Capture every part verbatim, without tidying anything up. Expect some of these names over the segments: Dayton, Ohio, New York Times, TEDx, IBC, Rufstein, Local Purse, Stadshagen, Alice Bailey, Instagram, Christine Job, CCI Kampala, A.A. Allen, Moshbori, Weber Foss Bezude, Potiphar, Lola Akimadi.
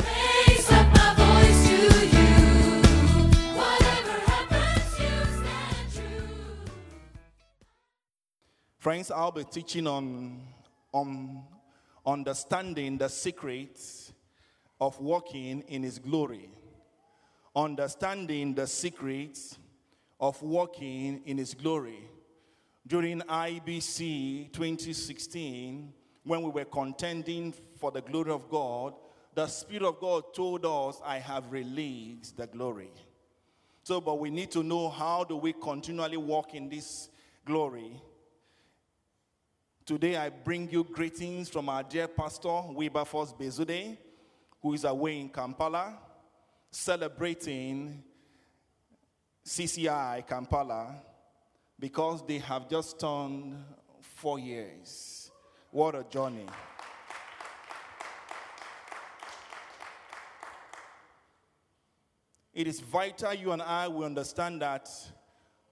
Raise up my voice to you. Whatever happens, you stand true. Friends, I'll be teaching on, on understanding the secrets of walking in His glory. Understanding the secrets of walking in His glory. During I B C twenty sixteen, when we were contending for the glory of God, the Spirit of God told us, I have released the glory. So, but we need to know how do we continually walk in this glory. Today, I bring you greetings from our dear pastor, Weber Foss Bezude, who is away in Kampala, celebrating C C I Kampala, because they have just turned four years. What a journey. It is vital you and I will understand that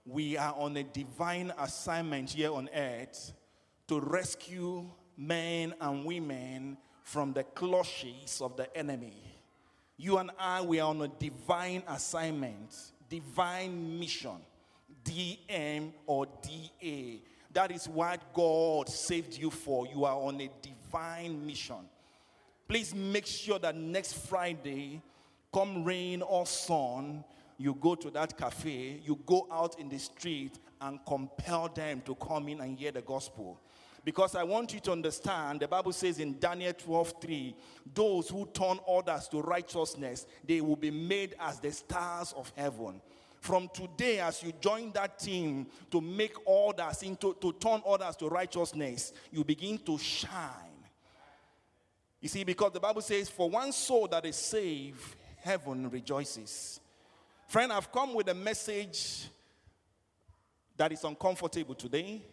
we are on a divine assignment here on earth to rescue men and women from the clutches of the enemy. You and I, we are on a divine assignment, divine mission. D M or D A. That is what God saved you for. You are on a divine mission. Please make sure that next Friday, come rain or sun, you go to that cafe, you go out in the street and compel them to come in and hear the gospel. Because I want you to understand, the Bible says in Daniel twelve three, those who turn others to righteousness, they will be made as the stars of heaven. From today, as you join that team to make others into, to turn others to righteousness, you begin to shine. You see, because the Bible says, for one soul that is saved, heaven rejoices. Friend, I've come with a message that is uncomfortable today,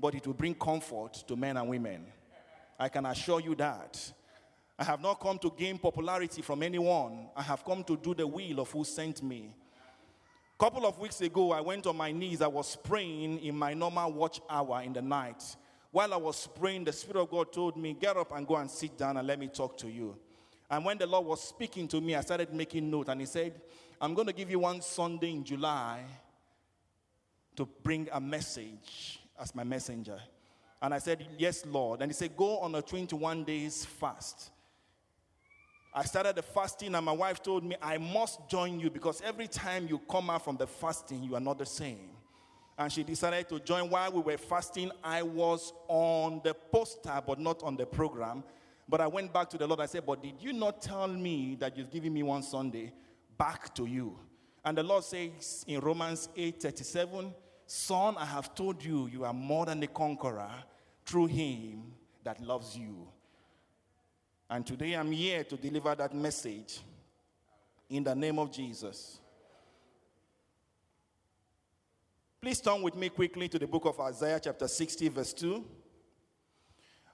but it will bring comfort to men and women. I can assure you that. I have not come to gain popularity from anyone. I have come to do the will of who sent me. Couple of weeks ago, I went on my knees. I was praying in my normal watch hour in the night. While I was praying, the Spirit of God told me, get up and go and sit down and let me talk to you. And when the Lord was speaking to me, I started making note. And He said, I'm going to give you one Sunday in July to bring a message as my messenger. And I said, yes, Lord. And He said, go on a twenty-one days fast. I started the fasting and my wife told me, I must join you because every time you come out from the fasting, you are not the same. And she decided to join. While we were fasting, I was on the poster but not on the program. But I went back to the Lord. I said, but did you not tell me that you've given me one Sunday back to you? And the Lord says in Romans eight thirty-seven, son, I have told you, you are more than a conqueror through Him that loves you. And today I'm here to deliver that message in the name of Jesus. Please turn with me quickly to the book of Isaiah chapter sixty verse two.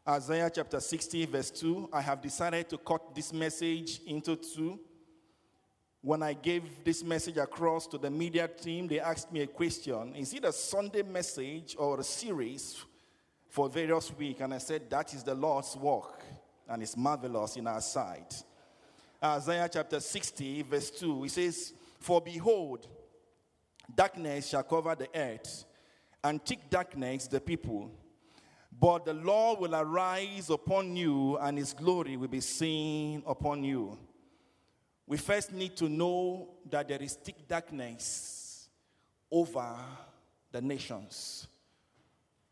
Isaiah chapter sixty verse two. I have decided to cut this message into two. When I gave this message across to the media team, they asked me a question. Is it a Sunday message or a series for various weeks? And I said, that is the Lord's work. And it's marvelous in our sight. Isaiah chapter sixty, verse two, it says, for behold, darkness shall cover the earth, and thick darkness the people. But the Lord will arise upon you, and His glory will be seen upon you. We first need to know that there is thick darkness over the nations.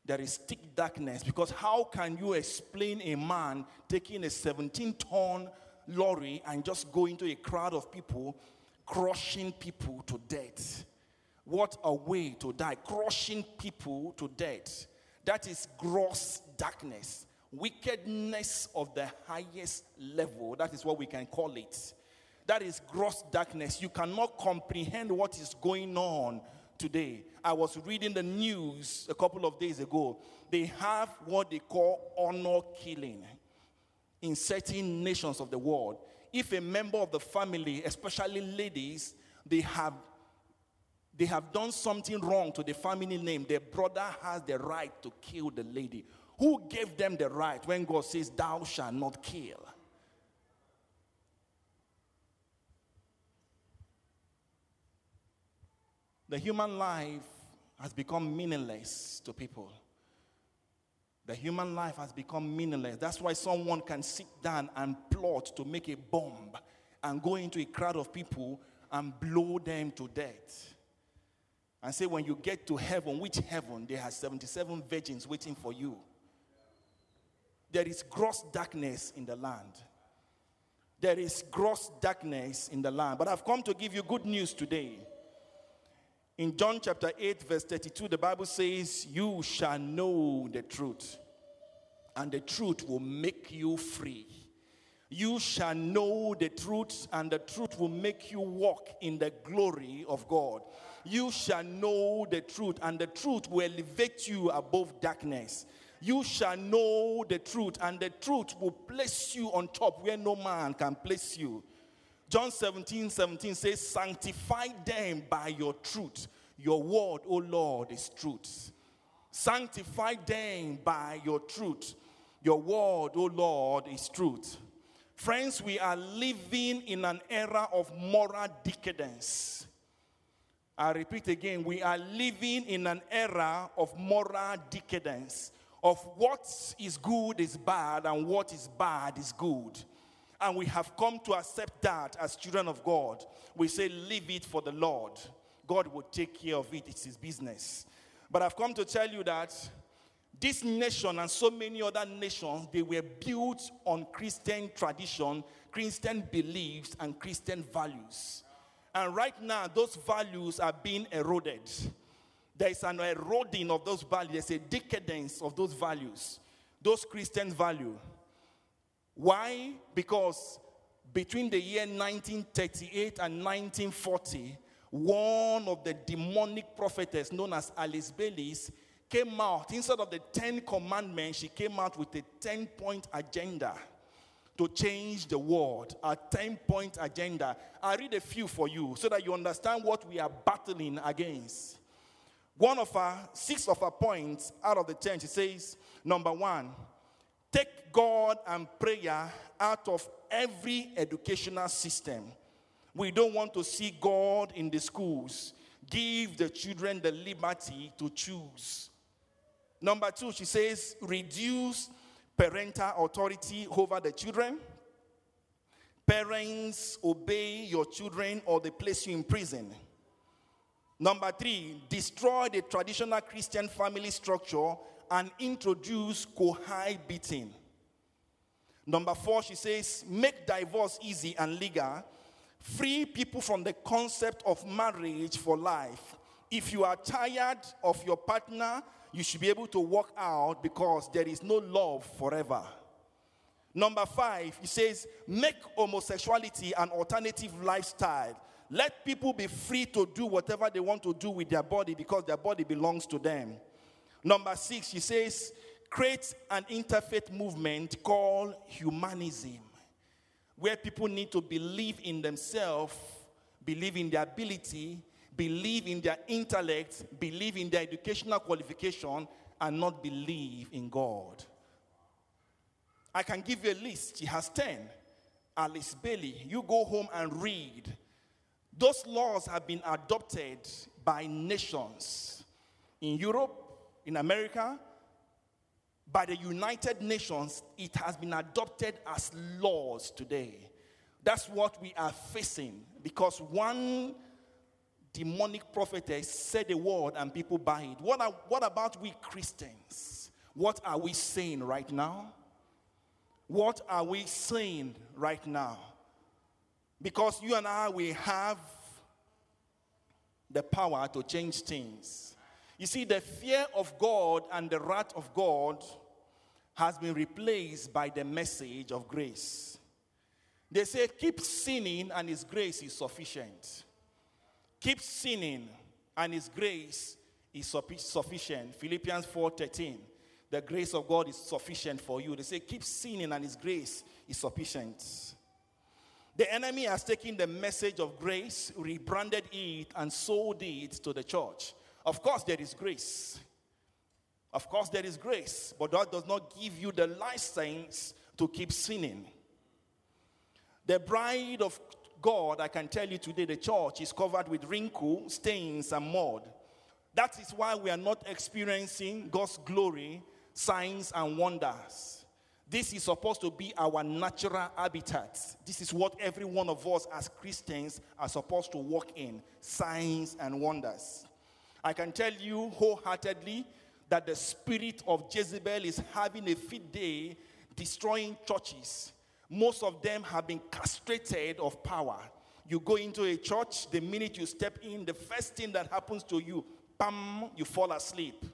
There is thick darkness, because how can you explain a man taking a seventeen-ton lorry and just go into a crowd of people, crushing people to death? What a way to die, crushing people to death. That is gross darkness, wickedness of the highest level. That is what we can call it. That is gross darkness. You cannot comprehend what is going on today. I was reading the news a couple of days ago. They have what they call honor killing in certain nations of the world. If a member of the family, especially ladies, they have they have done something wrong to the family name, their brother has the right to kill the lady. Who gave them the right when God says, thou shalt not kill? The human life has become meaningless to people. The human life has become meaningless. That's why someone can sit down and plot to make a bomb and go into a crowd of people and blow them to death. And say, when you get to heaven, which heaven? There are seventy-seven virgins waiting for you. There is gross darkness in the land. There is gross darkness in the land. But I've come to give you good news today. In John chapter eight, verse thirty-two, the Bible says, you shall know the truth, and the truth will make you free. You shall know the truth, and the truth will make you walk in the glory of God. You shall know the truth, and the truth will elevate you above darkness. You shall know the truth, and the truth will place you on top where no man can place you. John seventeen seventeen says, sanctify them by your truth. Your word, O Lord, is truth. Sanctify them by your truth. Your word, O Lord, is truth. Friends, we are living in an era of moral decadence. I repeat again, we are living in an era of moral decadence. Of what is good is bad, and what is bad is good. And we have come to accept that as children of God. We say, leave it for the Lord. God will take care of it. It's his business. But I've come to tell you that this nation and so many other nations, they were built on Christian tradition, Christian beliefs, and Christian values. And right now, those values are being eroded. There is an eroding of those values. There's a decadence of those values, those Christian values. Why? Because between the year nineteen thirty-eight and nineteen forty, one of the demonic prophetess known as Alice Bailey came out. Instead of the Ten Commandments, she came out with a ten-point agenda to change the world. A ten-point agenda. I'll read a few for you so that you understand what we are battling against. One of her, six of her points out of the ten, she says, number one, take God and prayer out of every educational system. We don't want to see God in the schools. Give the children the liberty to choose. Number two, she says, reduce parental authority over the children. Parents, obey your children or they place you in prison. Number three, destroy the traditional Christian family structure and introduce cohabiting. Number four, she says, make divorce easy and legal. Free people from the concept of marriage for life. If you are tired of your partner, you should be able to walk out because there is no love forever. Number five, she says, make homosexuality an alternative lifestyle. Let people be free to do whatever they want to do with their body because their body belongs to them. Number six, she says, create an interfaith movement called humanism, where people need to believe in themselves, believe in their ability, believe in their intellect, believe in their educational qualification, and not believe in God. I can give you a list. She has ten. Alice Bailey, you go home and read. Those laws have been adopted by nations in Europe, in America, by the United Nations. It has been adopted as laws today. That's what we are facing because one demonic prophetess said a word and people buy it. What, are, what about we Christians? What are we saying right now? What are we saying right now? Because you and I, we have the power to change things. You see, the fear of God and the wrath of God has been replaced by the message of grace. They say, keep sinning and his grace is sufficient. Keep sinning and his grace is sufficient. Philippians four thirteen. The grace of God is sufficient for you. They say, keep sinning and his grace is sufficient. The enemy has taken the message of grace, rebranded it, and sold it to the church. Of course, there is grace. Of course, there is grace. But that does not give you the license to keep sinning. The bride of God, I can tell you today, the church is covered with wrinkles, stains, and mud. That is why we are not experiencing God's glory, signs and wonders. This is supposed to be our natural habitat. This is what every one of us as Christians are supposed to walk in, signs and wonders. I can tell you wholeheartedly that the spirit of Jezebel is having a fit day, destroying churches. Most of them have been castrated of power. You go into a church, the minute you step in, the first thing that happens to you, bam, you fall asleep.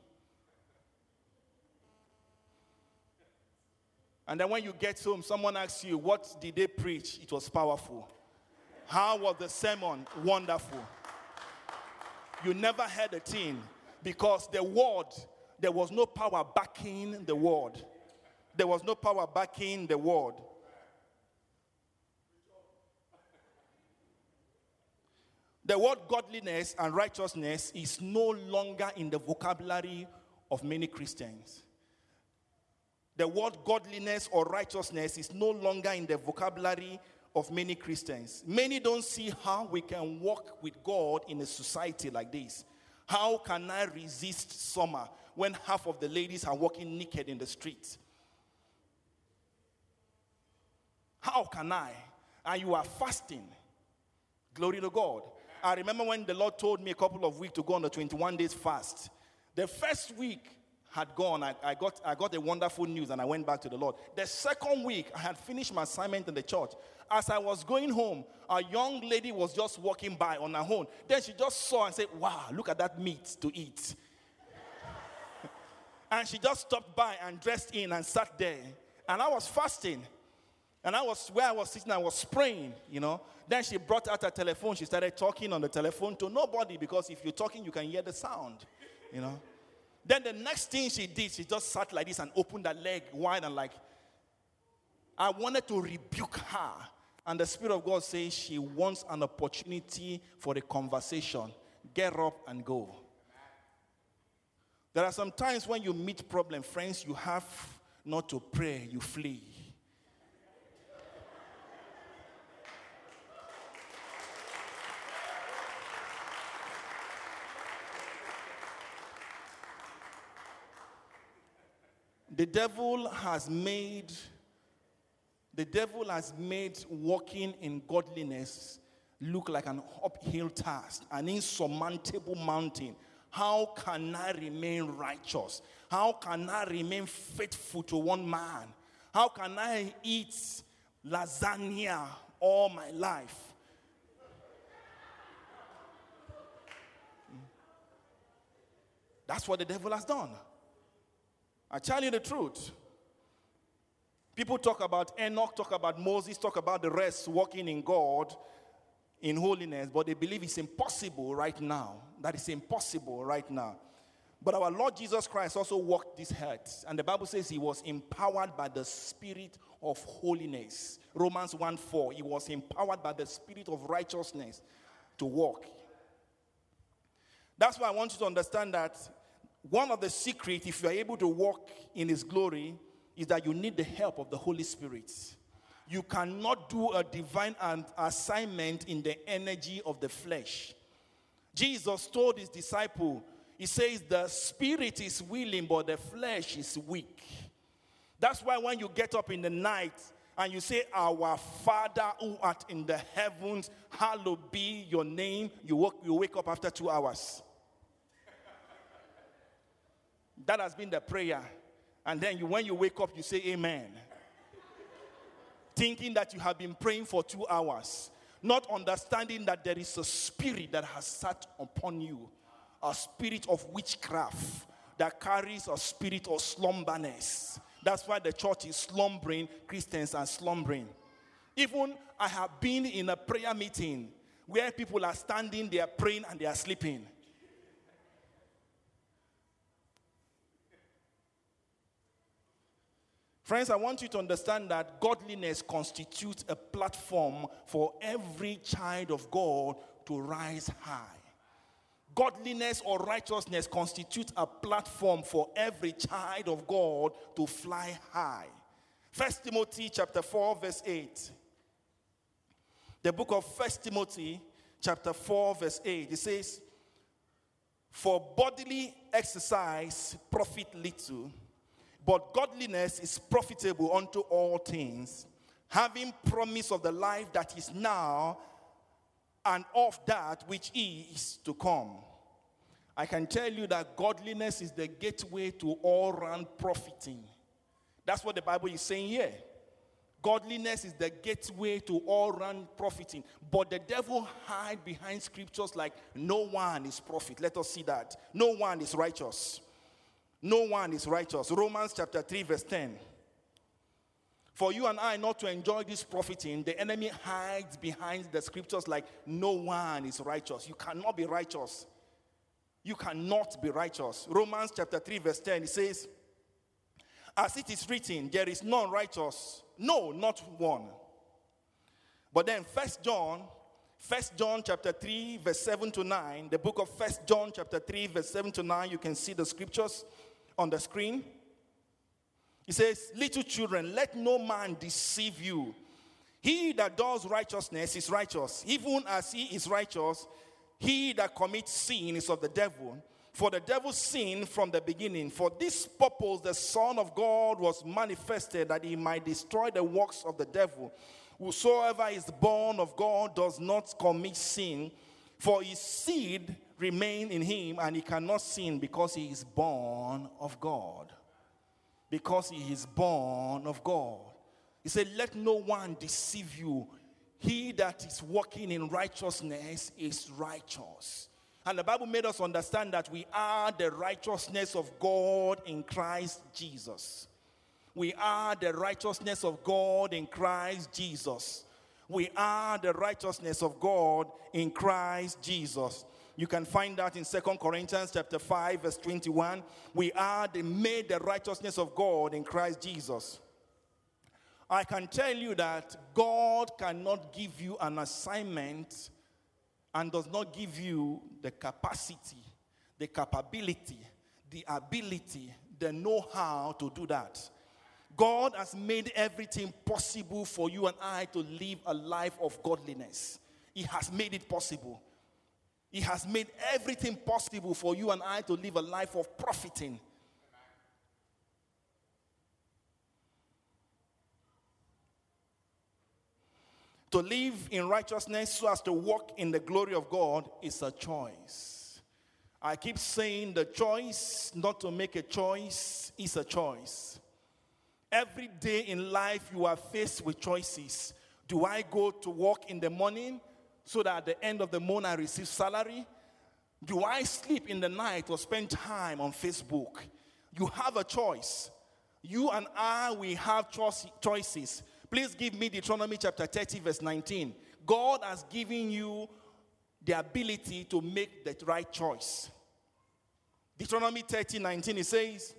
And then when you get home, someone asks you, what did they preach? It was powerful. How was the sermon? Wonderful. You never heard a thing because the word, there was no power backing the word. There was no power backing the word. The word godliness and righteousness is no longer in the vocabulary of many Christians. The word godliness or righteousness is no longer in the vocabulary of many Christians. Many don't see how we can walk with God in a society like this. How can I resist summer when half of the ladies are walking naked in the streets? How can I? And you are fasting. Glory to God. I remember when the Lord told me a couple of weeks to go on the twenty-one days fast. The first week had gone, I, I got I got a wonderful news and I went back to the Lord. The second week, I had finished my assignment in the church. As I was going home, a young lady was just walking by on her own. Then she just saw and said, wow, look at that meat to eat. And she just stopped by and dressed in and sat there. And I was fasting. And I was, where I was sitting, I was praying, you know. Then she brought out her telephone. She started talking on the telephone to nobody because if you're talking, you can hear the sound, you know. Then the next thing she did, she just sat like this and opened her leg wide and like, I wanted to rebuke her. And the Spirit of God says she wants an opportunity for a conversation. Get up and go. There are some times when you meet problem, friends, you have not to pray, you flee. The devil has made, the devil has made walking in godliness look like an uphill task, an insurmountable mountain. How can I remain righteous? How can I remain faithful to one man? How can I eat lasagna all my life? That's what the devil has done. I tell you the truth. People talk about Enoch, talk about Moses, talk about the rest walking in God, in holiness, but they believe it's impossible right now. That is impossible right now. But our Lord Jesus Christ also walked this earth, and the Bible says he was empowered by the Spirit of holiness. Romans one four, he was empowered by the Spirit of righteousness to walk. That's why I want you to understand that one of the secrets, if you are able to walk in his glory, is that you need the help of the Holy Spirit. You cannot do a divine assignment in the energy of the flesh. Jesus told his disciple, he says, the spirit is willing, but the flesh is weak. That's why when you get up in the night and you say, our Father who art in the heavens, hallowed be your name, you wake, you wake up after two hours. That has been the prayer. And then you, when you wake up, you say amen. Thinking that you have been praying for two hours. Not understanding that there is a spirit that has sat upon you. A spirit of witchcraft that carries a spirit of slumberness. That's why the church is slumbering. Christians are slumbering. Even I have been in a prayer meeting where people are standing, they are praying, and they are sleeping. Friends, I want you to understand that godliness constitutes a platform for every child of God to rise high. Godliness or righteousness constitutes a platform for every child of God to fly high. First Timothy chapter four, verse eight. The book of First Timothy chapter four, verse eight. It says, "For bodily exercise profit little, but godliness is profitable unto all things, having promise of the life that is now and of that which is to come." I can tell you that godliness is the gateway to all-round profiting. That's what the Bible is saying here. Godliness is the gateway to all-round profiting. But the devil hides behind scriptures like, no one is prophet. Let us see that. No one is righteous. No one is righteous. Romans chapter three, verse ten. For you and I not to enjoy this profiting, the enemy hides behind the scriptures like, no one is righteous. You cannot be righteous. You cannot be righteous. Romans chapter three, verse ten, it says, "As it is written, there is none righteous, no, not one." But then First John, First John chapter three, verse seven to nine, the book of First John chapter three, verse seven to nine, you can see the scriptures on the screen. It says, "Little children, let no man deceive you. He that does righteousness is righteous, even as he is righteous. He that commits sin is of the devil. For the devil sinned from the beginning. For this purpose the Son of God was manifested, that he might destroy the works of the devil. Whosoever is born of God does not commit sin, for his seed remains in him, and he cannot sin because he is born of God." Because he is born of God. He said, "Let no one deceive you. He that is walking in righteousness is righteous." And the Bible made us understand that we are the righteousness of God in Christ Jesus. We are the righteousness of God in Christ Jesus. We are the righteousness of God in Christ Jesus. You can find that in Second Corinthians chapter five, verse twenty-one. We are the made the righteousness of God in Christ Jesus. I can tell you that God cannot give you an assignment and does not give you the capacity, the capability, the ability, the know-how to do that. God has made everything possible for you and I to live a life of godliness. He has made it possible. He has made everything possible for you and I to live a life of profiting. To live in righteousness so as to walk in the glory of God is a choice. I keep saying the choice not to make a choice is a choice. Every day in life you are faced with choices. Do I go to work in the morning so that at the end of the month I receive salary? Do I sleep in the night or spend time on Facebook? You have a choice. You and I, we have choices. Please give me Deuteronomy chapter thirty, verse nineteen. God has given you the ability to make the right choice. Deuteronomy thirty, nineteen, it says,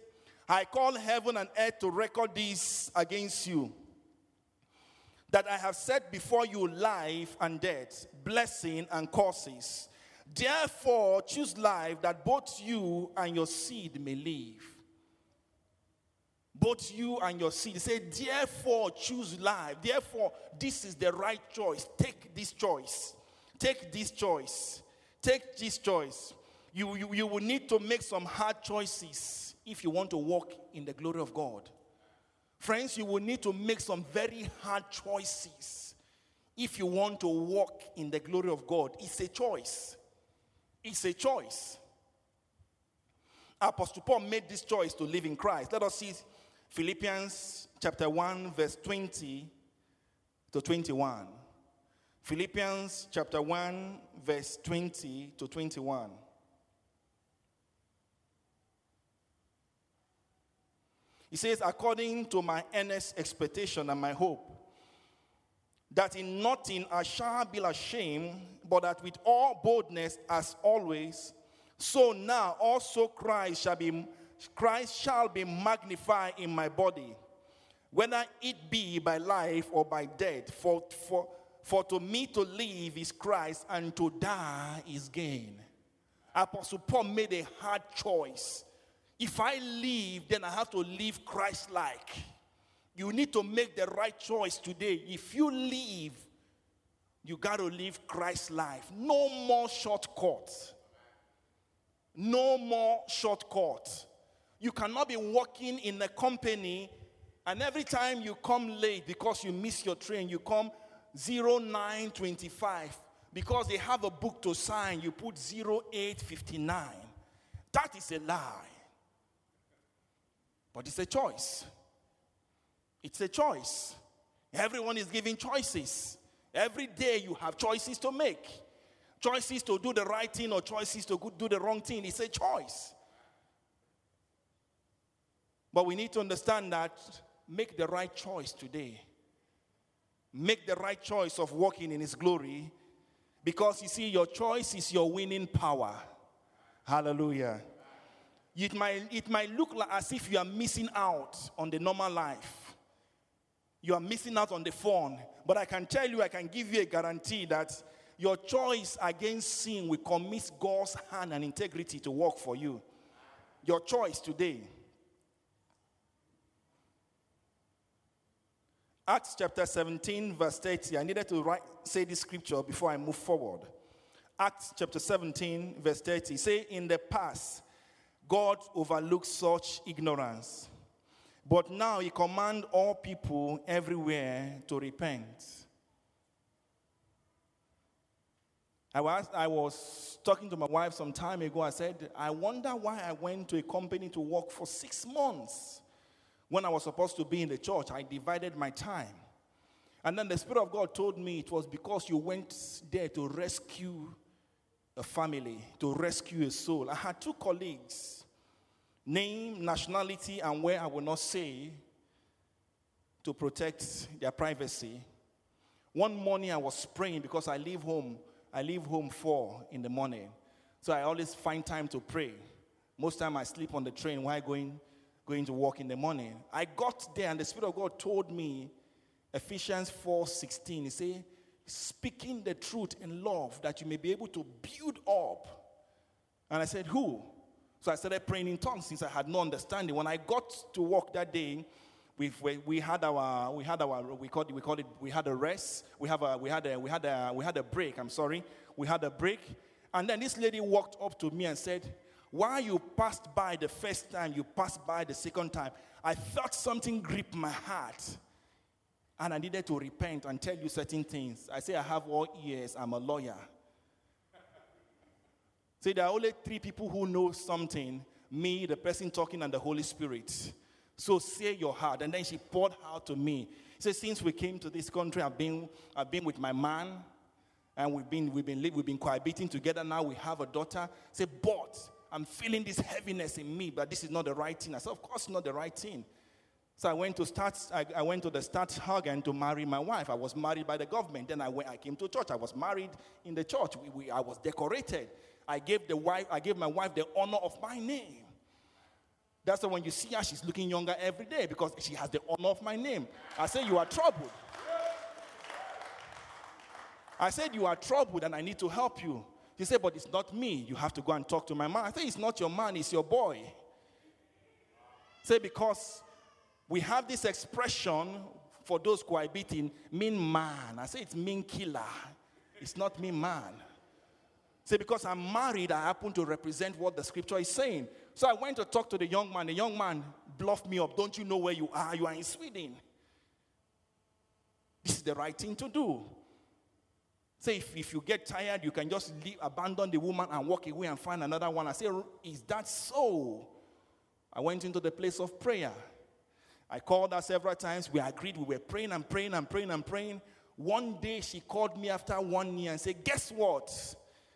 "I call heaven and earth to record this against you, that I have set before you life and death, blessing and curses. Therefore, choose life, that both you and your seed may live." Both you and your seed. He said, therefore, choose life. Therefore, this is the right choice. Take this choice. Take this choice. Take this choice. You, you, you will need to make some hard choices if you want to walk in the glory of God. Friends, you will need to make some very hard choices if you want to walk in the glory of God. It's a choice. It's a choice. Apostle Paul made this choice to live in Christ. Let us see Philippians chapter one, verse twenty to twenty-one. Philippians chapter one, verse twenty to twenty-one. He says, "According to my earnest expectation and my hope, that in nothing I shall be ashamed, but that with all boldness as always, so now also Christ shall be, Christ shall be magnified in my body, whether it be by life or by death, for, for, for to me to live is Christ and to die is gain. Apostle Paul made a hard choice. If I live, then I have to live Christ-like. You need to make the right choice today. If you live, you got to live Christ's life. No more shortcuts. No more shortcuts. You cannot be working in a company and every time you come late because you miss your train, you come oh nine twenty-five because they have a book to sign, you put oh eight fifty-nine. That is a lie. But it's a choice. It's a choice. Everyone is giving choices. Every day you have choices to make. Choices to do the right thing or choices to do the wrong thing. It's a choice. But we need to understand that make the right choice today. Make the right choice of walking in His glory. Because you see, your choice is your winning power. Hallelujah. It might, it might look like as if you are missing out on the normal life. You are missing out on the fun. But I can tell you, I can give you a guarantee that your choice against sin will commit God's hand and integrity to work for you. Your choice today. Acts chapter seventeen, verse thirty. I needed to write, say this scripture before I move forward. Acts chapter seventeen, verse thirty. Say, in the past, God overlooked such ignorance, but now He commands all people everywhere to repent. I was, I was talking to my wife some time ago. I said, I wonder why I went to a company to work for six months when I was supposed to be in the church. I divided my time. And then the Spirit of God told me it was because you went there to rescue a family, to rescue a soul. I had two colleagues, name, nationality, and where I will not say, to protect their privacy. One morning I was praying because I leave home. I leave home four in the morning. So I always find time to pray. Most time I sleep on the train while going, going to work in the morning. I got there and the Spirit of God told me, Ephesians four sixteen, He said, speaking the truth in love that you may be able to build up. And I said, who? So I started praying in tongues since I had no understanding. When I got to work that day, we we had our we had our we called we called it we had a rest. We have a we had a we had a we had a break. I'm sorry, we had a break. And then this lady walked up to me and said, "Why you passed by the first time, you passed by the second time." I felt something grip my heart. And I needed to repent and tell you certain things. I say, I have all ears. I'm a lawyer. See, there are only three people who know something. Me, the person talking, and the Holy Spirit. So say your heart. And then she poured out to me. She said, since we came to this country, I've been, I've been with my man. And we've been, we've been, we've been cohabiting together now. We have a daughter. She said, but I'm feeling this heaviness in me. But this is not the right thing. I said, of course not the right thing. So I went to start. I, I went to the Stadshagen to marry my wife. I was married by the government. Then I went. I came to church. I was married in the church. We, we, I was decorated. I gave the wife. I gave my wife the honor of my name. That's why when you see her, she's looking younger every day because she has the honor of my name. I said, you are troubled. I said, you are troubled, and I need to help you. She said, but it's not me. You have to go and talk to my man. I said, it's not your man. It's your boy. Say because. We have this expression for those cohabiting, mean man. I say it's mean killer. It's not mean man. Say because I'm married, I happen to represent what the scripture is saying. So I went to talk to the young man. The young man bluffed me up. Don't you know where you are? You are in Sweden. This is the right thing to do. Say if, if you get tired, you can just leave, abandon the woman and walk away and find another one. I say, is that so? I went into the place of prayer. I called her several times. We agreed. We were praying and praying and praying and praying. One day, she called me after one year and said, guess what?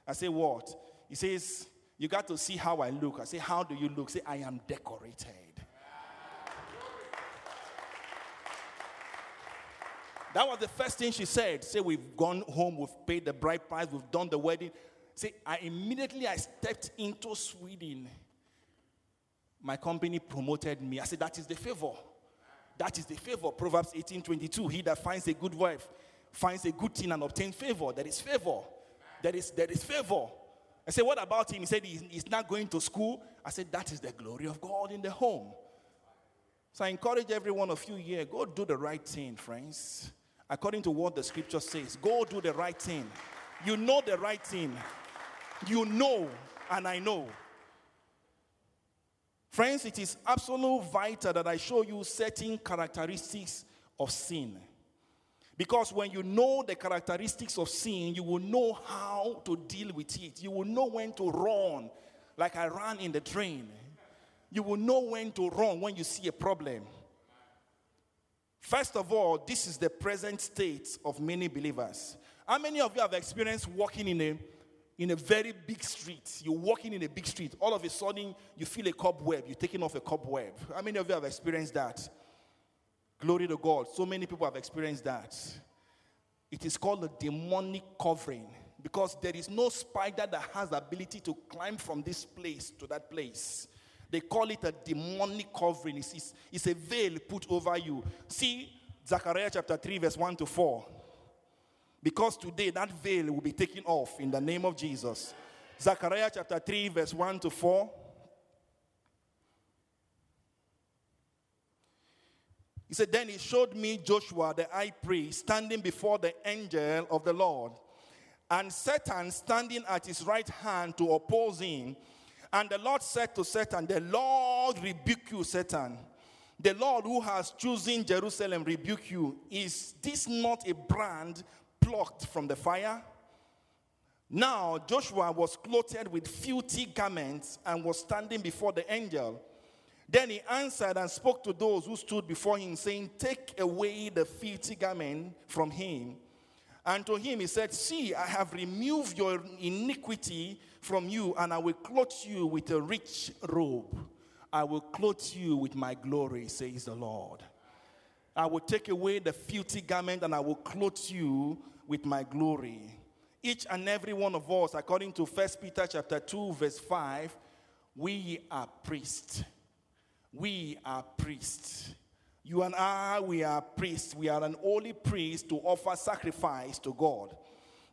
I said, what? He says, you got to see how I look. I said, how do you look? Say, I am decorated. That was the first thing she said. Say, we've gone home. We've paid the bride price. We've done the wedding. Say, I immediately I stepped into Sweden. My company promoted me. I said, that is the favor. That is the favor. Proverbs eighteen twenty-two. He that finds a good wife finds a good thing and obtains favor. That is favor. That is, that is favor. I said, what about him? He said, he's not going to school. I said, that is the glory of God in the home. So I encourage every one of you here, go do the right thing, friends. According to what the scripture says, go do the right thing. You know the right thing. You know, and I know. Friends, it is absolutely vital that I show you certain characteristics of sin. Because when you know the characteristics of sin, you will know how to deal with it. You will know when to run, like I ran in the drain. You will know when to run when you see a problem. First of all, this is the present state of many believers. How many of you have experienced walking in a, in a very big street? You're walking in a big street. All of a sudden, you feel a cobweb. You're taking off a cobweb. How many of you have experienced that? Glory to God. So many people have experienced that. It is called a demonic covering, because there is no spider that has the ability to climb from this place to that place. They call it a demonic covering. It's, it's, it's a veil put over you. See Zechariah chapter three verse one to four. Because today that veil will be taken off in the name of Jesus. Zechariah chapter three verse one to four. He said, then he showed me Joshua the high priest standing before the angel of the Lord, and Satan standing at his right hand to oppose him. And the Lord said to Satan, the Lord rebuke you, Satan. The Lord who has chosen Jerusalem rebuke you. Is this not a brand plucked from the fire? Now Joshua was clothed with filthy garments and was standing before the angel. Then he answered and spoke to those who stood before him, saying, take away the filthy garment from him. And to him he said, see, I have removed your iniquity from you, and I will clothe you with a rich robe. I will clothe you with my glory, says the Lord. I will take away the filthy garment, and I will clothe you with my glory. Each and every one of us, according to First Peter chapter two, verse five, we are priests. We are priests. You and I, we are priests. We are an holy priest to offer sacrifice to God.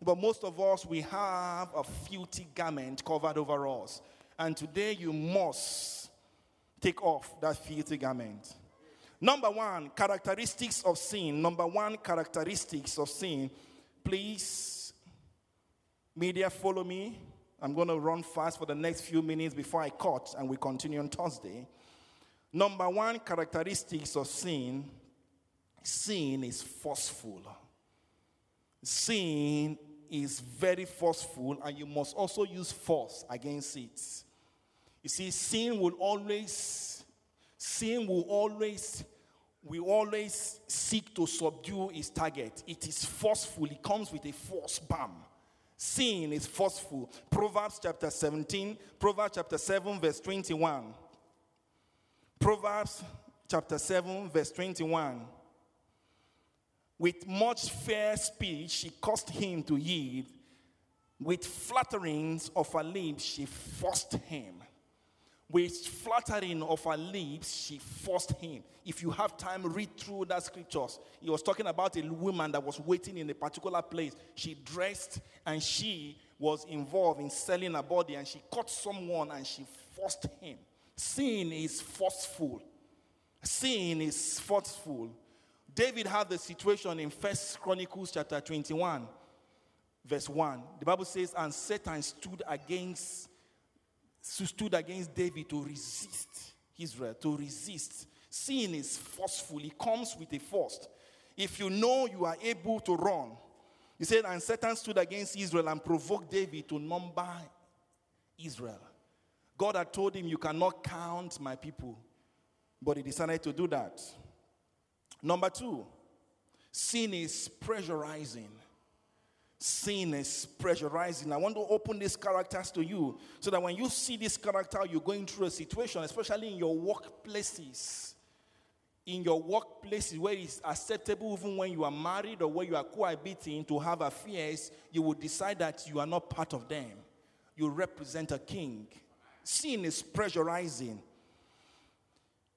But most of us, we have a filthy garment covered over us. And today you must take off that filthy garment. Number one, characteristics of sin. Number one, characteristics of sin. Please, media, follow me. I'm going to run fast for the next few minutes before I cut, and we continue on Thursday. Number one, characteristics of sin. Sin is forceful. Sin is very forceful, and you must also use force against it. You see, sin will always, sin will always, will always seek to subdue its target. It is forceful. It comes with a force. Bam. Sin is forceful. Proverbs chapter seventeen, Proverbs chapter seven, verse twenty-one. Proverbs chapter seven, verse twenty-one. With much fair speech she caused him to yield. With flatterings of her lips she forced him. With flattering of her lips she forced him. If you have time, read through that scriptures. He was talking about a woman that was waiting in a particular place. She dressed, and she was involved in selling her body, and she caught someone and she forced him. Sin is forceful. Sin is forceful. David had the situation in First Chronicles chapter twenty-one, verse one. The Bible says, and Satan stood against, stood against David to resist Israel, to resist. Sin is forceful. It comes with a force. If you know, you are able to run. He said, and Satan stood against Israel and provoked David to number Israel. God had told him, you cannot count my people. But he decided to do that. Number two, sin is pressurizing. Sin is pressurizing. I want to open these characters to you so that when you see this character, you're going through a situation, especially in your workplaces. In your workplaces where it's acceptable, even when you are married or where you are cohabiting, to have affairs, you will decide that you are not part of them. You represent a king. Sin is pressurizing.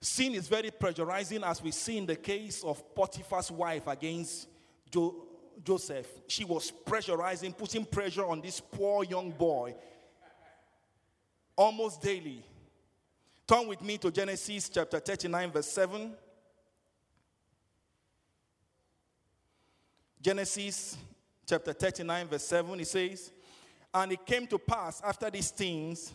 Sin is very pressurizing, as we see in the case of Potiphar's wife against Jo- Joseph. She was pressurizing, putting pressure on this poor young boy almost daily. Turn with me to Genesis chapter thirty-nine, verse seven. Genesis chapter thirty-nine, verse seven, it says, "And it came to pass after these things,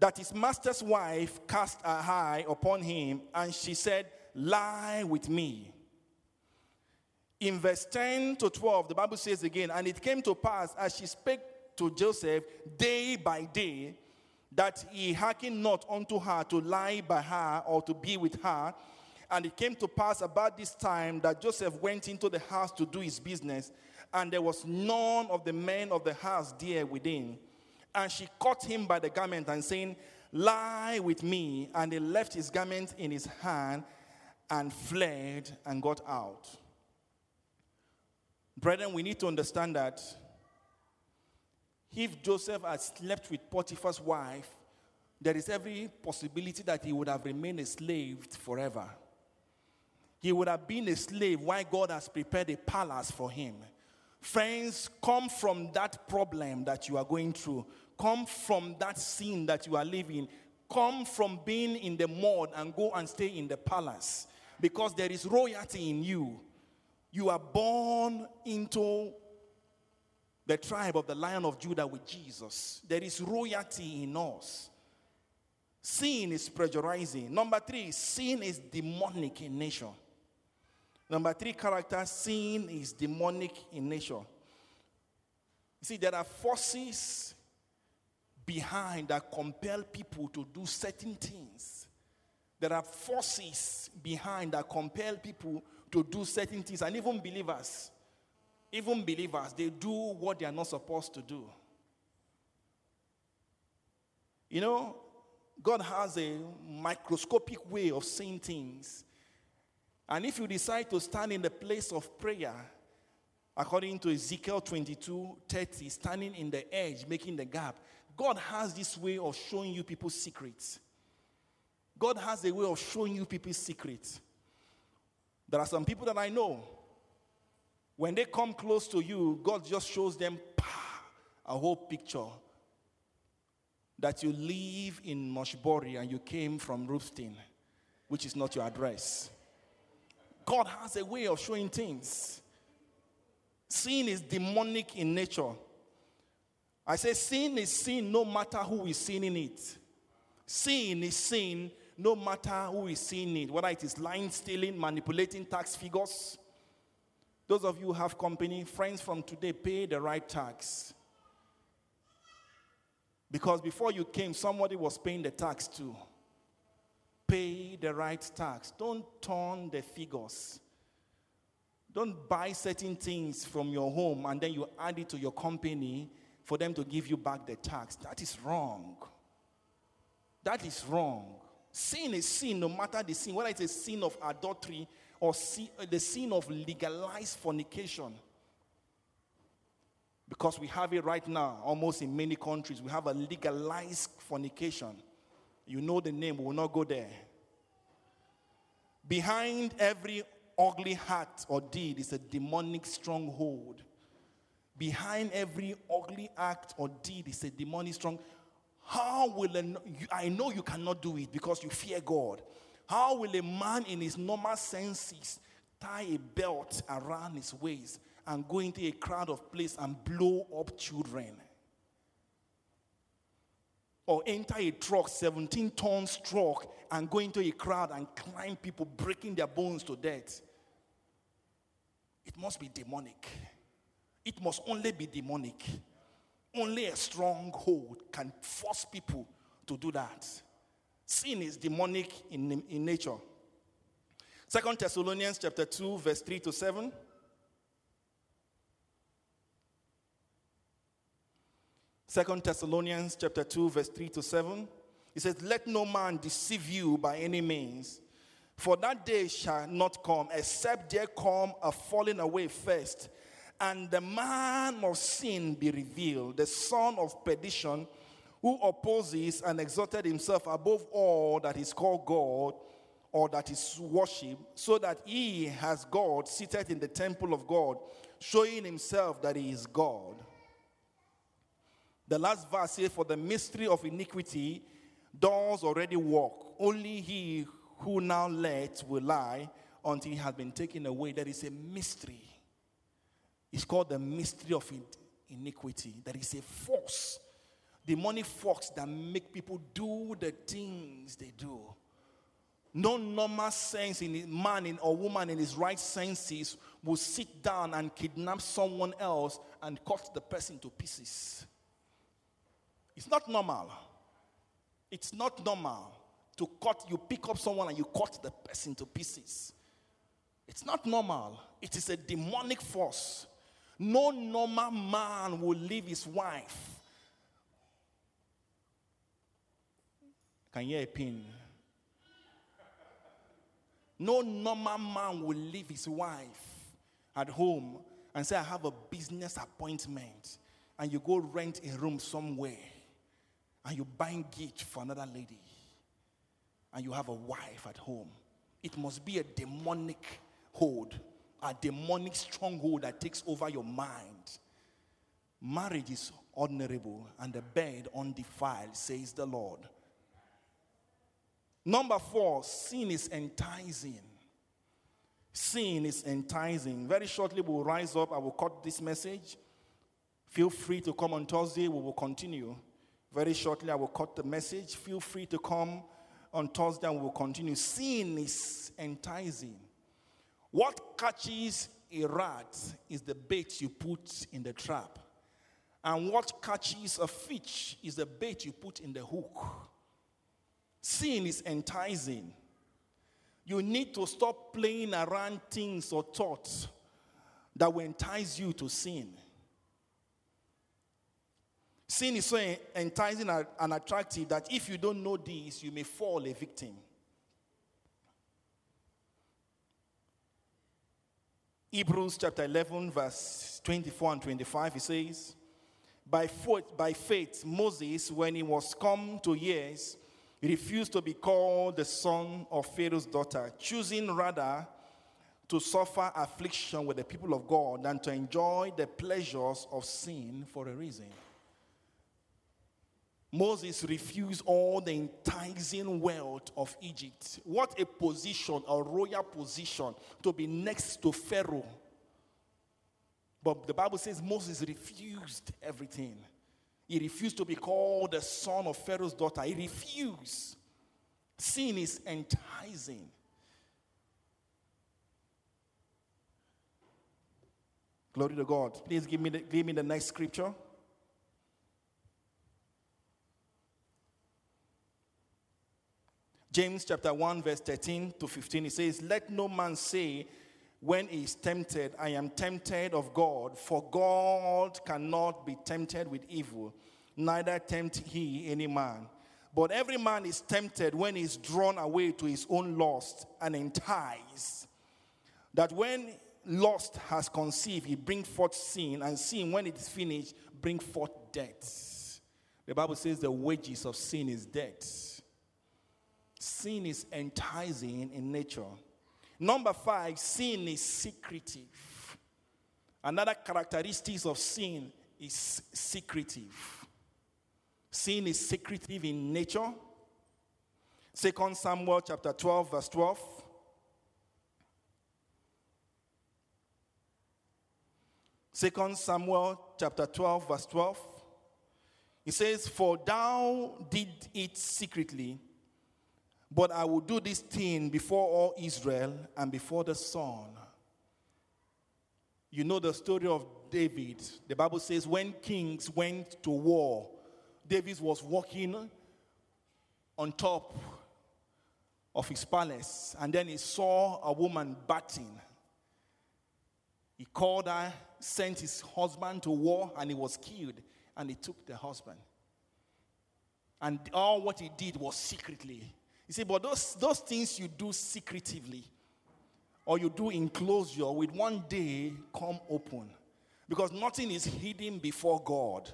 that his master's wife cast her eye upon him, and she said, Lie with me." In verse ten to twelve, the Bible says again, "And it came to pass, as she spake to Joseph day by day, that he hearkened not unto her to lie by her or to be with her. And it came to pass about this time that Joseph went into the house to do his business, and there was none of the men of the house there within. And she caught him by the garment and saying, Lie with me. And he left his garment in his hand and fled and got out." Brethren, we need to understand that if Joseph had slept with Potiphar's wife, there is every possibility that he would have remained a slave forever. He would have been a slave while God has prepared a palace for him. Friends, come from that problem that you are going through. Come from that sin that you are living. Come from being in the mud and go and stay in the palace, because there is royalty in you. You are born into the tribe of the Lion of Judah with Jesus. There is royalty in us. Sin is pressurizing. Number three, sin is demonic in nature. Number three character, sin is demonic in nature. You see, there are forces behind that compel people to do certain things. There are forces behind that compel people to do certain things. And even believers, even believers, they do what they are not supposed to do. You know, God has a microscopic way of saying things. And if you decide to stand in the place of prayer, according to Ezekiel twenty-two thirty, standing in the edge, making the gap, God has this way of showing you people's secrets. God has a way of showing you people's secrets. There are some people that I know, when they come close to you, God just shows them pow, a whole picture. That you live in Moshbori and you came from Rufstein, which is not your address. God has a way of showing things. Sin is demonic in nature. I say sin is sin no matter who is sinning it. Sin is sin no matter who is sinning it. Whether it is lying, stealing, manipulating tax figures. Those of you who have company, friends, from today, pay the right tax. Because before you came, somebody was paying the tax too. Pay the right tax. Don't turn the figures. Don't buy certain things from your home and then you add it to your company for them to give you back the tax. That is wrong. That is wrong. Sin is sin, no matter the sin, whether it's a sin of adultery or the sin of legalized fornication. Because we have it right now, almost in many countries, we have a legalized fornication. You know the name, we will not go there. Behind every ugly act or deed is a demonic stronghold. Behind every ugly act or deed is a demonic stronghold. How will a, I know you cannot do it because you fear God. How will a man in his normal senses tie a belt around his waist and go into a crowd of place and blow up children? Or enter a truck, seventeen tons truck, and go into a crowd and climb people, breaking their bones to death? It must be demonic. It must only be demonic. Only a stronghold can force people to do that. Sin is demonic in, in nature. Second Thessalonians chapter two, verse three to seven. Second Thessalonians chapter two, verse three to seven. It says, "Let no man deceive you by any means, for that day shall not come, except there come a falling away first, and the man of sin be revealed, the son of perdition, who opposes and exalted himself above all that is called God, or that is worship, so that he has God seated in the temple of God, showing himself that he is God. The last verse says, for the mystery of iniquity does already work. Only he who now lets will lie until he has been taken away. There is a mystery. It's called the mystery of iniquity. There is a force, demonic force that make people do the things they do. No normal sense in man in, or woman in his right senses will sit down and kidnap someone else and cut the person to pieces. It's not normal. It's not normal to cut, you pick up someone and you cut the person to pieces. It's not normal. It is a demonic force. No normal man will leave his wife. Can you hear a pin? No normal man will leave his wife at home and say, I have a business appointment. And you go rent a room somewhere. And you buy gift for another lady. And you have a wife at home. It must be a demonic hold. A demonic stronghold that takes over your mind. Marriage is honorable and the bed undefiled, says the Lord. Number four, sin is enticing. Sin is enticing. Very shortly we'll rise up. I will cut this message. Feel free to come on Thursday. We will continue. Very shortly I will cut the message. Feel free to come on Thursday and we will continue. Sin is enticing. What catches a rat is the bait you put in the trap. And what catches a fish is the bait you put in the hook. Sin is enticing. You need to stop playing around things or thoughts that will entice you to sin. Sin is so enticing and attractive that if you don't know this, you may fall a victim. Hebrews chapter eleven, verse twenty-four and twenty-five, it says, By faith, by faith, Moses, when he was come to years, he refused to be called the son of Pharaoh's daughter, choosing rather to suffer affliction with the people of God than to enjoy the pleasures of sin for a reason. Moses refused all the enticing wealth of Egypt. What a position, a royal position, to be next to Pharaoh. But the Bible says Moses refused everything. He refused to be called the son of Pharaoh's daughter. He refused. Sin is enticing. Glory to God. Please give me the, give me the next scripture. James chapter one, verse thirteen to fifteen, it says, Let no man say when he is tempted, I am tempted of God, for God cannot be tempted with evil, neither tempt he any man. But every man is tempted when he is drawn away to his own lust and enticed. That when lust has conceived, it brings forth sin, and sin, when it is finished, brings forth death. The Bible says the wages of sin is death. Sin is enticing in nature. Number five, sin is secretive. Another characteristic of sin is secretive. Sin is secretive in nature. Second Samuel chapter twelve, verse twelve. Second Samuel chapter twelve, verse twelve. It says, For thou did it secretly, but I will do this thing before all Israel and before the sun. You know the story of David. The Bible says when kings went to war, David was walking on top of his palace. And then he saw a woman bathing. He called her, sent his husband to war, and he was killed. And he took the husband. And all what he did was secretly. You see, but those, those things you do secretively or you do in closure will one day come open. Because nothing is hidden before God.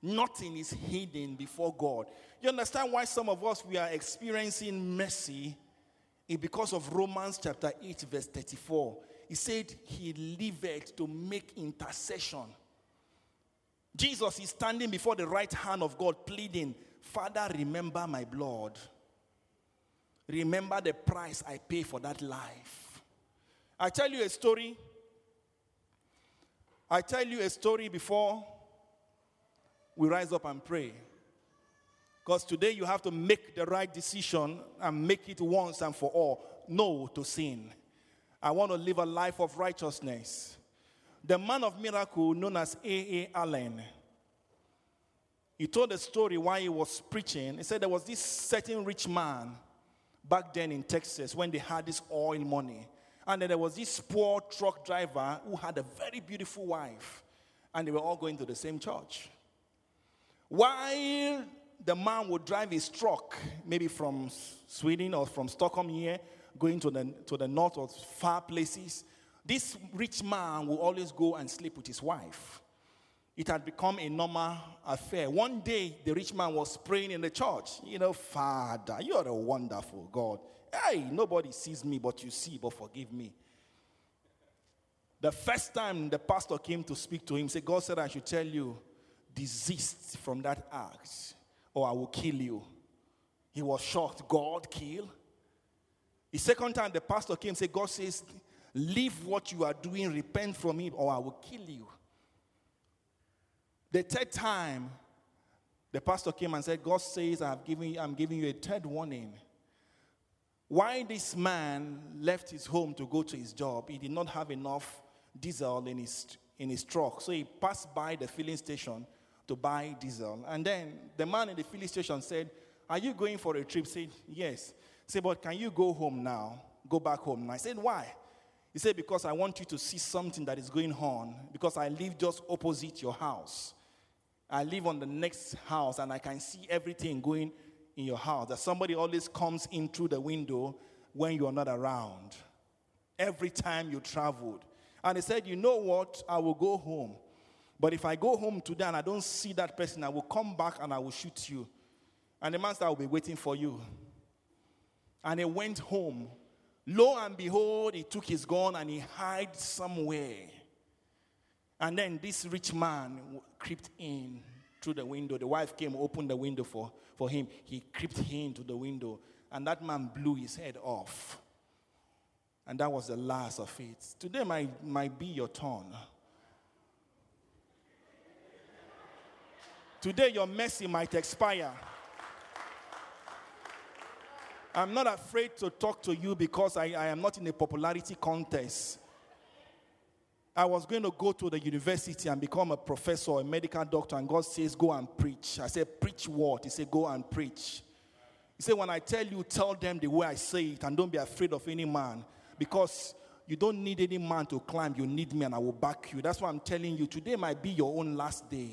Nothing is hidden before God. You understand why some of us, we are experiencing mercy It, because of Romans chapter eight, verse thirty-four, he said he liveth to make intercession. Jesus is standing before the right hand of God, pleading, Father, remember my blood. Remember the price I pay for that life. I tell you a story. I tell you a story before we rise up and pray. Because today you have to make the right decision and make it once and for all. No to sin. I want to live a life of righteousness. The man of miracle known as A A Allen, he told a story while he was preaching. He said there was this certain rich man back then in Texas when they had this oil money. And then there was this poor truck driver who had a very beautiful wife. And they were all going to the same church. While the man would drive his truck, maybe from Sweden or from Stockholm here, going to the, to the north or far places, this rich man will always go and sleep with his wife. It had become a normal affair. One day, the rich man was praying in the church. You know, Father, you are a wonderful God. Hey, nobody sees me but you see, but forgive me. The first time the pastor came to speak to him, said, God said, I should tell you, desist from that act, or I will kill you. He was shocked. God, kill? The second time the pastor came, said, God says, leave what you are doing, repent from it, or I will kill you. The third time, the pastor came and said, God says, I have given you, I'm giving you a third warning. Why this man left his home to go to his job, he did not have enough diesel in his, in his truck. So he passed by the filling station to buy diesel. And then the man in the filling station said, are you going for a trip? He said, yes. He said, but can you go home now? Go back home. And I said, why? He said, because I want you to see something that is going on. Because I live just opposite your house. I live on the next house and I can see everything going in your house. That somebody always comes in through the window when you are not around. Every time you traveled. And he said, you know what? I will go home. But if I go home today and I don't see that person, I will come back and I will shoot you. And the man said, I will be waiting for you. And he went home. Lo and behold, he took his gun and he hid somewhere. And then this rich man crept in through the window. The wife came, opened the window for, for him. He crept into the window. And that man blew his head off. And that was the last of it. Today might, might be your turn. Today your mercy might expire. I'm not afraid to talk to you because I, I am not in a popularity contest. I was going to go to the university and become a professor, a medical doctor, and God says, go and preach. I said, preach what? He said, go and preach. He said, when I tell you, tell them the way I say it, and don't be afraid of any man, because you don't need any man to climb. You need me, and I will back you. That's why I'm telling you, today might be your own last day.